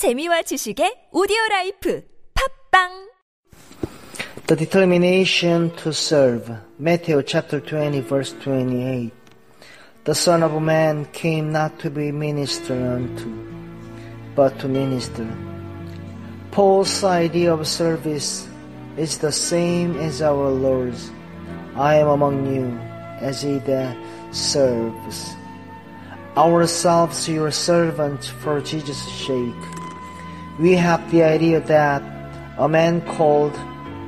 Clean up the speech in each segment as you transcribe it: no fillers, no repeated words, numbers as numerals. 재미와 지식의 오디오라이프 팝빵 The determination to serve. Matthew chapter 20 verse 28. The Son of Man came not to be ministered unto, but to minister. Paul's idea of service is the same as our Lord's. I am among you as he that serves. Ourselves your servants for Jesus' sake. We have the idea that a man called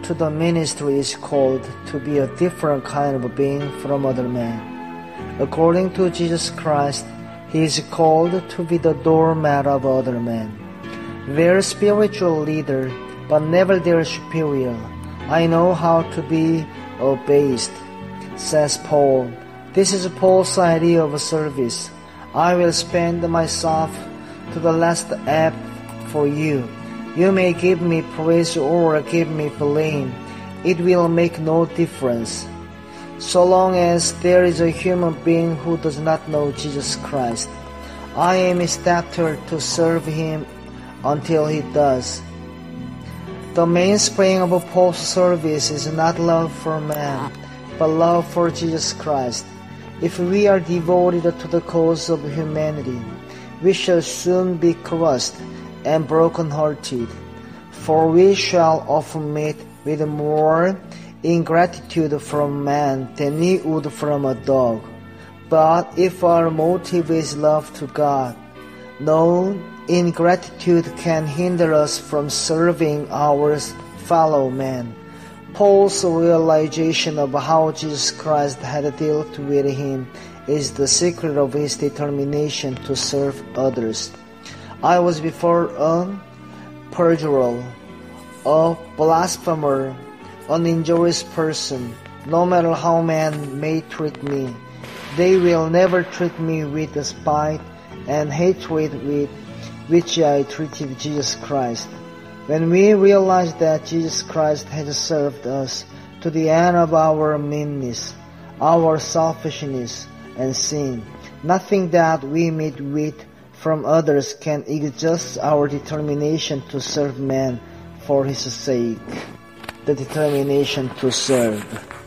to the ministry is called to be a different kind of being from other men. According to Jesus Christ, he is called to be the doormat of other men, their spiritual leader, but never their superior. I know how to be obeyed, says Paul. This is Paul's idea of service. I will spend myself to the last ebb for you. You may give me praise or give me blame. It will make no difference. So long as there is a human being who does not know Jesus Christ, I am instructed to serve him until he does. The mainspring of Paul's service is not love for man, but love for Jesus Christ. If we are devoted to the cause of humanity, we shall soon be crushed and broken-hearted, for we shall often meet with more ingratitude from man than we would from a dog. But if our motive is love to God, no ingratitude can hinder us from serving our fellow man. Paul's realization of how Jesus Christ had dealt with him is the secret of his determination to serve others. I was before a perjurer, a blasphemer, an injurious person. No matter how men may treat me, they will never treat me with the spite and hatred with which I treated Jesus Christ. When we realize that Jesus Christ has served us to the end of our meanness, our selfishness and sin, nothing that we meet with from others can exhaust our determination to serve man for his sake. The determination to serve.